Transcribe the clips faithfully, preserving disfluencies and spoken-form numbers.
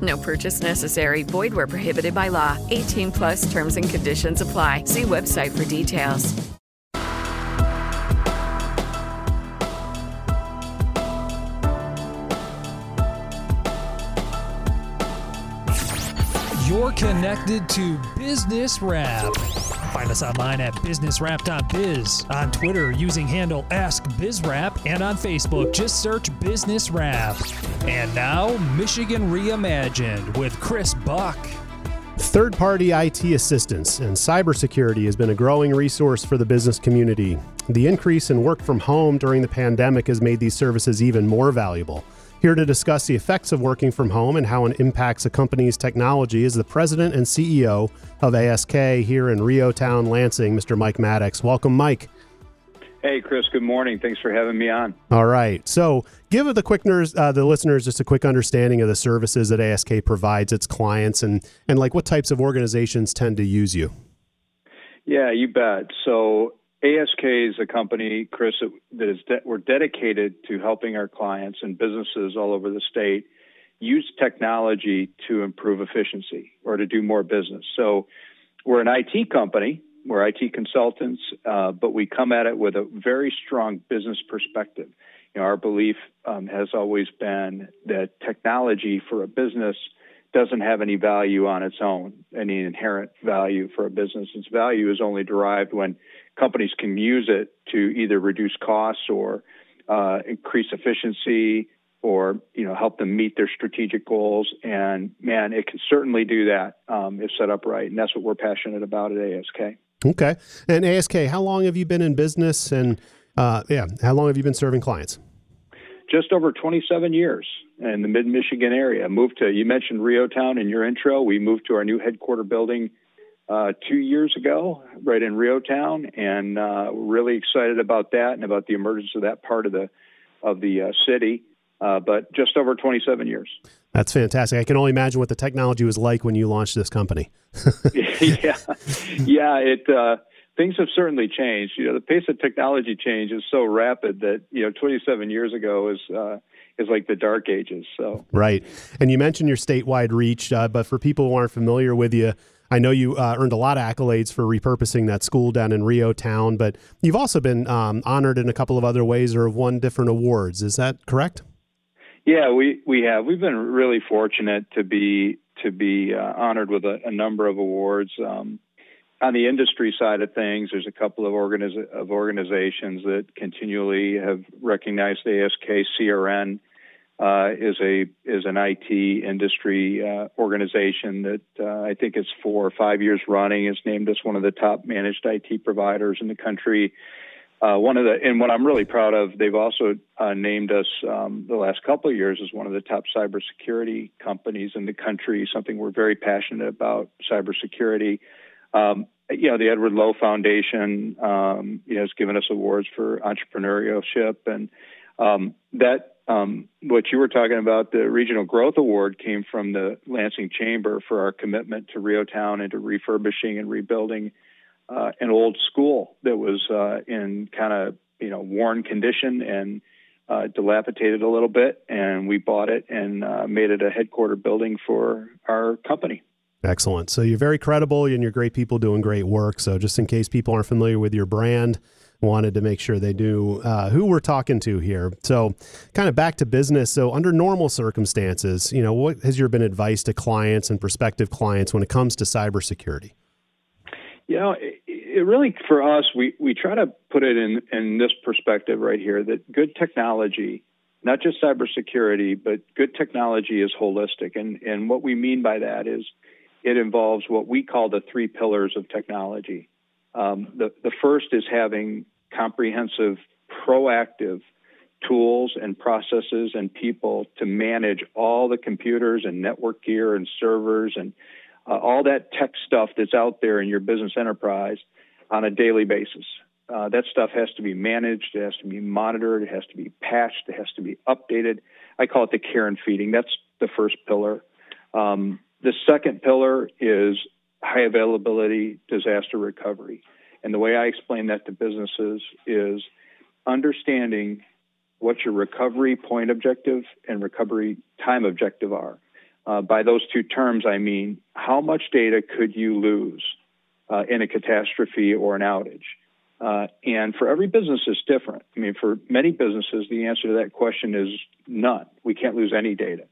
No purchase necessary. Void where prohibited by law. eighteen plus terms and conditions apply. See website for details. You're connected to Business Wrap. Find us online at business wrap dot biz, on Twitter using handle Ask Biz Wrap, and on Facebook, just search Business Wrap. And now, Michigan Reimagined with Chris Buck. Third-party I T assistance and cybersecurity has been a growing resource for the business community. The increase in work from home during the pandemic has made these services even more valuable. Here to discuss the effects of working from home and how it impacts a company's technology is the president and C E O of A S K here in REO Town, Lansing, Mister Mike Maddox. Welcome, Mike. Hey, Chris. Good morning. Thanks for having me on. All right. So give the quick nurse, uh, the listeners just a quick understanding of the services that A S K provides its clients, and, and like what types of organizations tend to use you. Yeah, you bet. So A S K is a company, Chris, that is de- we're dedicated to helping our clients and businesses all over the state use technology to improve efficiency or to do more business. So we're an I T company, we're I T consultants, uh, but we come at it with a very strong business perspective. You know, our belief um, has always been that technology for a business doesn't have any value on its own, any inherent value for a business. Its value is only derived when companies can use it to either reduce costs or uh, increase efficiency, or you know, help them meet their strategic goals. And man, it can certainly do that um, if set up right. And that's what we're passionate about at A S K. Okay. And A S K, how long have you been in business? And uh, yeah, how long have you been serving clients? Just over twenty-seven years in the mid-Michigan area. Moved to, you mentioned REO Town in your intro. We moved to our new headquarter building uh, two years ago, right in REO Town, and uh, we're really excited about that and about the emergence of that part of the of the uh, city. Uh, but just over twenty-seven years. That's fantastic. I can only imagine what the technology was like when you launched this company. yeah, yeah. It. Uh, Things have certainly changed. You know, the pace of technology change is so rapid that, you know, twenty-seven years ago is uh, is like the dark ages. So right. And you mentioned your statewide reach, uh, but for people who aren't familiar with you, I know you uh, earned a lot of accolades for repurposing that school down in REO Town, but you've also been um, honored in a couple of other ways or have won different awards. Is that correct? Yeah, we, we have. We've been really fortunate to be to be uh, honored with a, a number of awards. Um, On the industry side of things, there's a couple of, organiz- of organizations that continually have recognized A S K. C R N uh, is a is an I T industry uh, organization that uh, I think it's four or five years running. It's named as one of the top managed I T providers in the country. Uh, one of the and what I'm really proud of, they've also uh, named us um, the last couple of years as one of the top cybersecurity companies in the country. Something we're very passionate about, cybersecurity. Um, you know, the Edward Lowe Foundation, um, you know, has given us awards for entrepreneurship, and um, that um, what you were talking about, the Regional Growth Award, came from the Lansing Chamber for our commitment to REO Town and to refurbishing and rebuilding uh, an old school that was uh, in kind of, you know, worn condition and uh, dilapidated a little bit. And we bought it and uh, made it a headquarter building for our company. Excellent. So you're very credible and you're great people doing great work. So just in case people aren't familiar with your brand, wanted to make sure they knew uh, who we're talking to here. So kind of back to business. So under normal circumstances, you know, what has your been advice to clients and prospective clients when it comes to cybersecurity? You know, it, it really, for us, we, we try to put it in, in this perspective right here, that good technology, not just cybersecurity, but good technology is holistic. And, and what we mean by that is it involves what we call the three pillars of technology. Um, the, the first is having comprehensive, proactive tools and processes and people to manage all the computers and network gear and servers and uh, all that tech stuff that's out there in your business enterprise on a daily basis. Uh, that stuff has to be managed. It has to be monitored. It has to be patched. It has to be updated. I call it the care and feeding. That's the first pillar. Um, the second pillar is high availability, disaster recovery. And the way I explain that to businesses is understanding what your recovery point objective and recovery time objective are. Uh, by those two terms, I mean, how much data could you lose uh, in a catastrophe or an outage? Uh, and for every business, it's different. I mean, for many businesses, the answer to that question is none. We can't lose any data.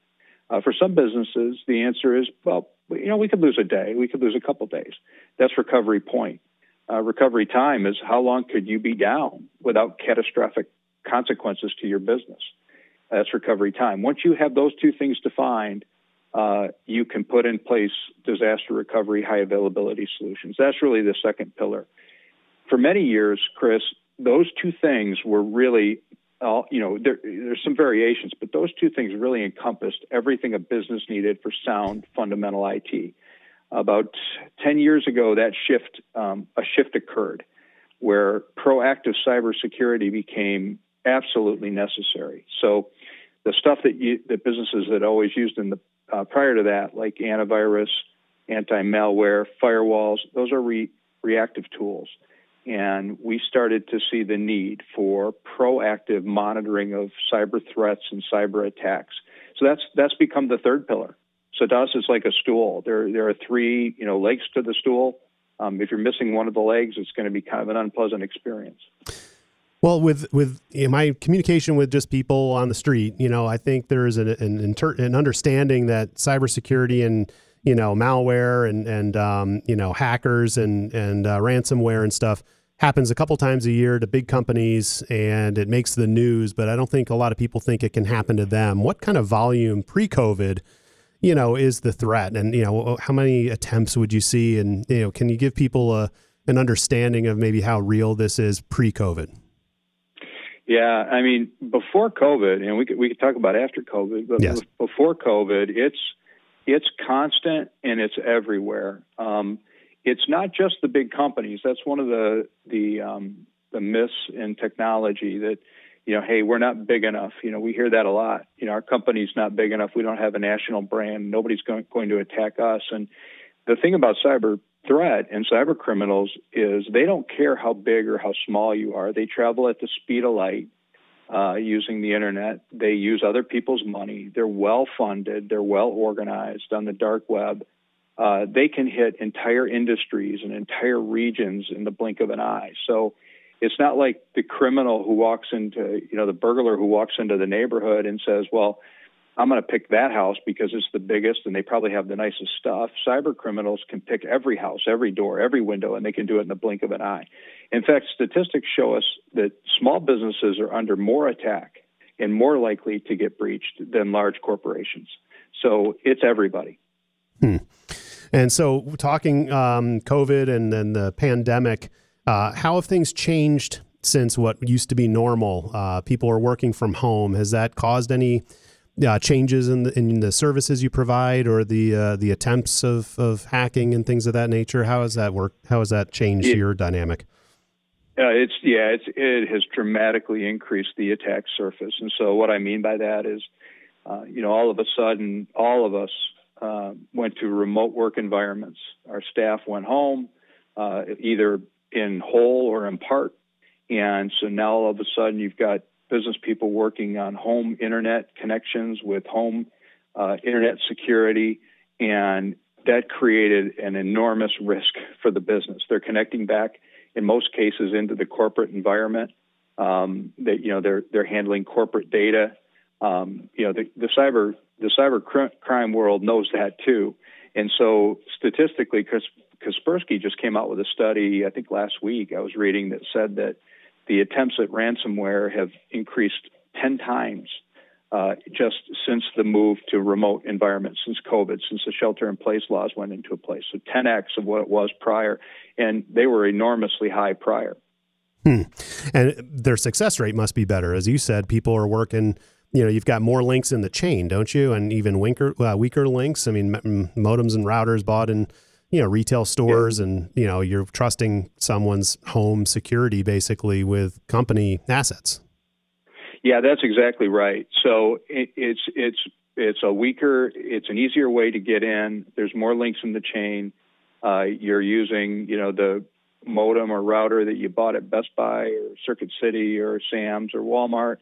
Uh, for some businesses, the answer is, well, you know, we could lose a day. We could lose a couple days. That's recovery point. Uh, recovery time is how long could you be down without catastrophic consequences to your business? That's recovery time. Once you have those two things defined, uh, you can put in place disaster recovery, high availability solutions. That's really the second pillar. For many years, Chris, those two things were really, uh, you know, there, there's some variations, but those two things really encompassed everything a business needed for sound fundamental I T. About ten years ago, that shift, um, a shift occurred where proactive cybersecurity became absolutely necessary. So the stuff that you, that businesses had always used in the uh, prior to that, like antivirus, anti-malware, firewalls, those are re- reactive tools. And we started to see the need for proactive monitoring of cyber threats and cyber attacks. So that's that's become the third pillar. So to us, it's like a stool. There there are three, you know, legs to the stool. Um, if you're missing one of the legs, it's going to be kind of an unpleasant experience. Well, with with you know, my communication with just people on the street, you know, I think there is an an, inter- an understanding that cybersecurity and you know, malware and, and um, you know, hackers and, and uh, ransomware and stuff happens a couple times a year to big companies and it makes the news, but I don't think a lot of people think it can happen to them. What kind of volume pre-COVID, you know, is the threat? And, you know, how many attempts would you see? And, you know, can you give people a, an understanding of maybe how real this is pre-COVID? Yeah, I mean, before COVID, and we could, we could talk about after COVID, but yes. before COVID, it's, It's constant and it's everywhere. Um, it's not just the big companies. That's one of the the, um, the myths in technology that, you know, hey, we're not big enough. You know, we hear that a lot. You know, our company's not big enough. We don't have a national brand. Nobody's going, going to attack us. And the thing about cyber threat and cyber criminals is they don't care how big or how small you are. They travel at the speed of light. Uh, using the internet. They use other people's money. They're well-funded. They're well-organized on the dark web. Uh, they can hit entire industries and entire regions in the blink of an eye. So it's not like the criminal who walks into, you know, the burglar who walks into the neighborhood and says, well, I'm going to pick that house because it's the biggest and they probably have the nicest stuff. Cyber criminals can pick every house, every door, every window, and they can do it in the blink of an eye. In fact, statistics show us that small businesses are under more attack and more likely to get breached than large corporations. So it's everybody. Hmm. And so talking um, COVID and then the pandemic, uh, how have things changed since what used to be normal? Uh, people are working from home. Has that caused any Uh, changes in the, in the services you provide, or the uh, the attempts of, of hacking and things of that nature? How has that worked? How has that changed it, your dynamic? Uh, it's yeah, it's, it has dramatically increased the attack surface, and so what I mean by that is, uh, you know, all of a sudden, all of us uh, went to remote work environments. Our staff went home. uh, either in whole or in part. And so now all of a sudden you've got business people working on home internet connections with home uh, internet security, and that created an enormous risk for the business. They're connecting back, in most cases, into the corporate environment. Um, they, you know, they're they're handling corporate data. Um, you know, the, the cyber the cyber cr- crime world knows that too. And so, statistically, Chris, Kaspersky just came out with a study, I think last week I was reading, that said that the attempts at ransomware have increased ten times uh, just since the move to remote environments, since COVID, since the shelter-in-place laws went into place. So ten x of what it was prior, and they were enormously high prior. Hmm. And their success rate must be better. As you said, people are working, you know, you've got more links in the chain, don't you? And even weaker, uh, weaker links. I mean, modems and routers bought in, you know, retail stores, yeah. And, you know, you're trusting someone's home security basically with company assets. Yeah, that's exactly right. So it, it's, it's, it's a weaker, it's an easier way to get in. There's more links in the chain. Uh, you're using, you know, the modem or router that you bought at Best Buy or Circuit City or Sam's or Walmart.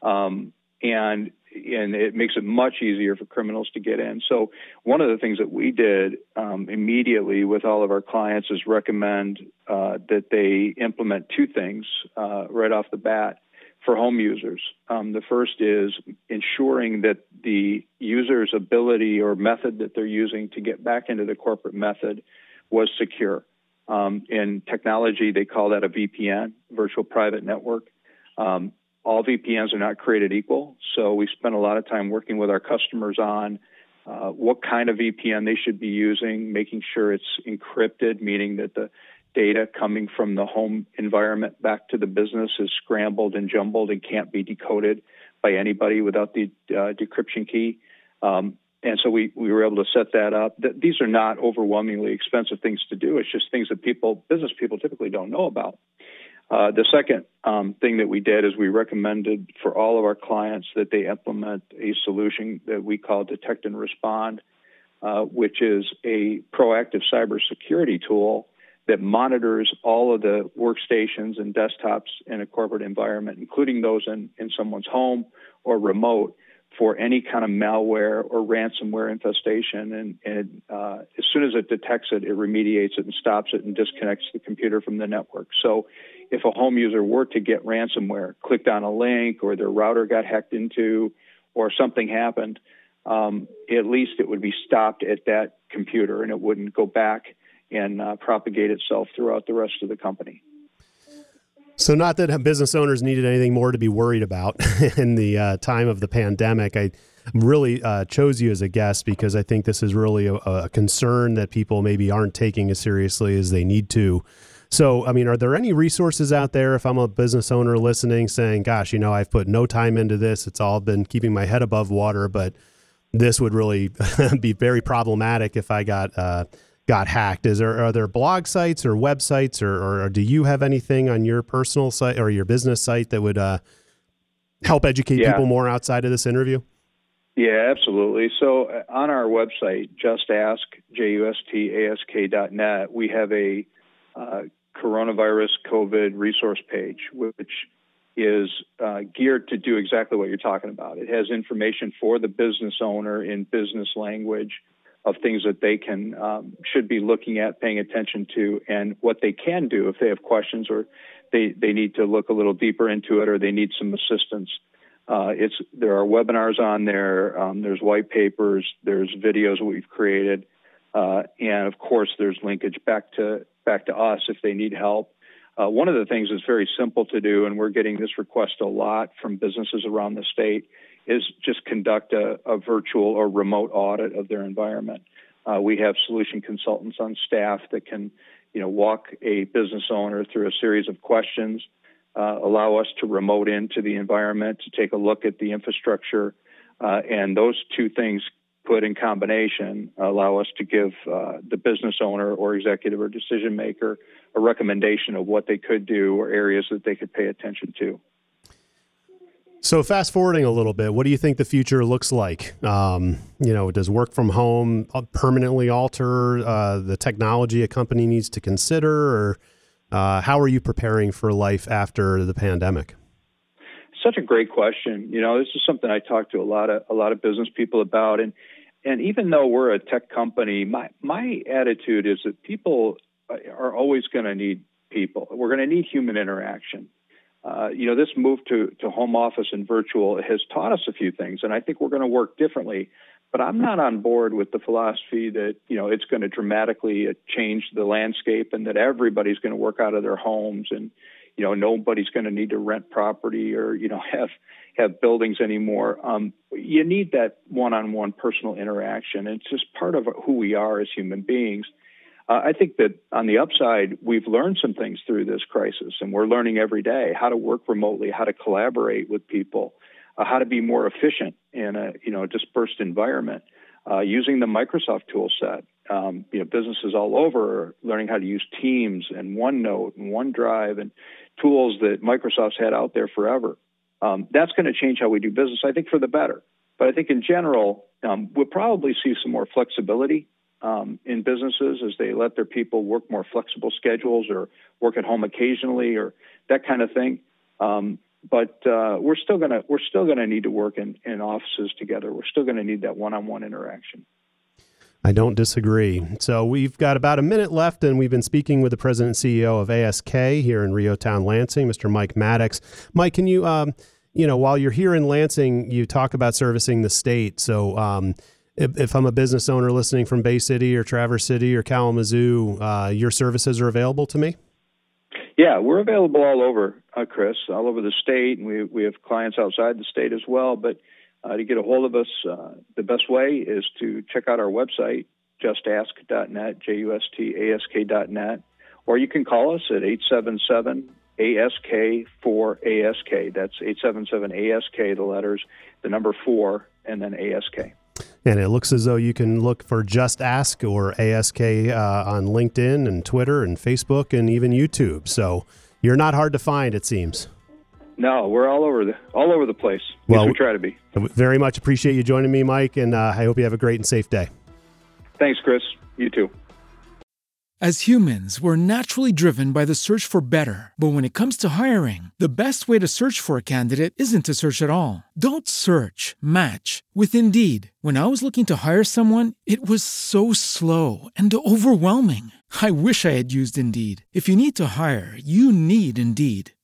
Um, and, and it makes it much easier for criminals to get in. So one of the things that we did um, immediately with all of our clients is recommend uh, that they implement two things uh, right off the bat for home users. Um, the first is ensuring that the user's ability or method that they're using to get back into the corporate method was secure. Um, in technology, they call that a V P N, virtual private network. Um, all V P Ns are not created equal, so we spend a lot of time working with our customers on uh, what kind of V P N they should be using, making sure it's encrypted, meaning that the data coming from the home environment back to the business is scrambled and jumbled and can't be decoded by anybody without the uh, decryption key. Um, And so we, we were able to set that up. These are not overwhelmingly expensive things to do. It's just things that people, business people typically don't know about. Uh, the second um, thing that we did is we recommended for all of our clients that they implement a solution that we call Detect and Respond, uh, which is a proactive cybersecurity tool that monitors all of the workstations and desktops in a corporate environment, including those in, in someone's home or remote, for any kind of malware or ransomware infestation. And, and uh, as soon as it detects it, it remediates it and stops it and disconnects the computer from the network. So if a home user were to get ransomware, clicked on a link, or their router got hacked into, or something happened, um, at least it would be stopped at that computer and it wouldn't go back and uh, propagate itself throughout the rest of the company. So not that business owners needed anything more to be worried about in the uh, time of the pandemic. I really uh, chose you as a guest because I think this is really a, a concern that people maybe aren't taking as seriously as they need to. So, I mean, are there any resources out there if I'm a business owner listening saying, gosh, you know, I've put no time into this. It's all been keeping my head above water, but this would really be very problematic if I got... Uh, got hacked. Is there, are there blog sites or websites, or, or, or do you have anything on your personal site or your business site that would uh, help educate yeah. people more outside of this interview? Yeah, absolutely. So on our website, Just Ask, J U S T A S K dot net, we have a uh, coronavirus COVID resource page, which is uh, geared to do exactly what you're talking about. It has information for the business owner in business language of things that they can um, should be looking at, paying attention to, and what they can do if they have questions or they, they need to look a little deeper into it or they need some assistance. Uh, it's there are webinars on there. Um, there's white papers. There's videos we've created, uh, and of course there's linkage back to back to us if they need help. Uh, one of the things that's very simple to do, and we're getting this request a lot from businesses around the state, is just conduct a, a virtual or remote audit of their environment. Uh, we have solution consultants on staff that can, you know, walk a business owner through a series of questions, uh, allow us to remote into the environment to take a look at the infrastructure, uh, and those two things put in combination allow us to give uh, the business owner or executive or decision maker a recommendation of what they could do or areas that they could pay attention to. So fast forwarding a little bit, what do you think the future looks like? Um, you know, does work from home permanently alter uh, the technology a company needs to consider, or uh, how are you preparing for life after the pandemic? Such a great question. You know, this is something I talk to a lot of a lot of business people about, and and even though we're a tech company, my my attitude is that people are always going to need people. We're going to need human interaction. Uh, you know, this move to, to home office and virtual has taught us a few things, and I think we're going to work differently. But I'm not on board with the philosophy that, you know, it's going to dramatically change the landscape and that everybody's going to work out of their homes and, you know, nobody's going to need to rent property or, you know, have have buildings anymore. Um, you need that one-on-one personal interaction. It's just part of who we are as human beings. Uh, I think that on the upside, we've learned some things through this crisis, and we're learning every day how to work remotely, how to collaborate with people, uh, how to be more efficient in a you know dispersed environment, uh, using the Microsoft tool set. Um, you know, businesses all over are learning how to use Teams and OneNote and OneDrive and tools that Microsoft's had out there forever. Um, that's going to change how we do business, I think, for the better. But I think in general, um, we'll probably see some more flexibility Um, in businesses as they let their people work more flexible schedules or work at home occasionally or that kind of thing. Um, but uh, we're still gonna we're still gonna need to work in, in offices together. We're still gonna need that one-on-one interaction. I don't disagree. So we've got about a minute left, and we've been speaking with the president and C E O of A S K here in REO Town, Lansing, Mister Mike Maddox. Mike, can you um, you know while you're here in Lansing, you talk about servicing the state. So um, If, if I'm a business owner listening from Bay City or Traverse City or Kalamazoo, uh, your services are available to me? Yeah, we're available all over, uh, Chris, all over the state. And we, we have clients outside the state as well. But uh, to get a hold of us, uh, the best way is to check out our website, just ask dot net, J U S T A S K dot net. Or you can call us at eight seven seven A S K four A S K. That's eight seven seven A S K, the letters, the number four, and then A S K. And it looks as though you can look for Just Ask or A S K uh, on LinkedIn and Twitter and Facebook and even YouTube. So you're not hard to find, it seems. No, we're all over the all over the place. Well, we try to be. Very much appreciate you joining me, Mike, and uh, I hope you have a great and safe day. Thanks, Chris. You too. As humans, we're naturally driven by the search for better. But when it comes to hiring, the best way to search for a candidate isn't to search at all. Don't search, match with Indeed. When I was looking to hire someone, it was so slow and overwhelming. I wish I had used Indeed. If you need to hire, you need Indeed.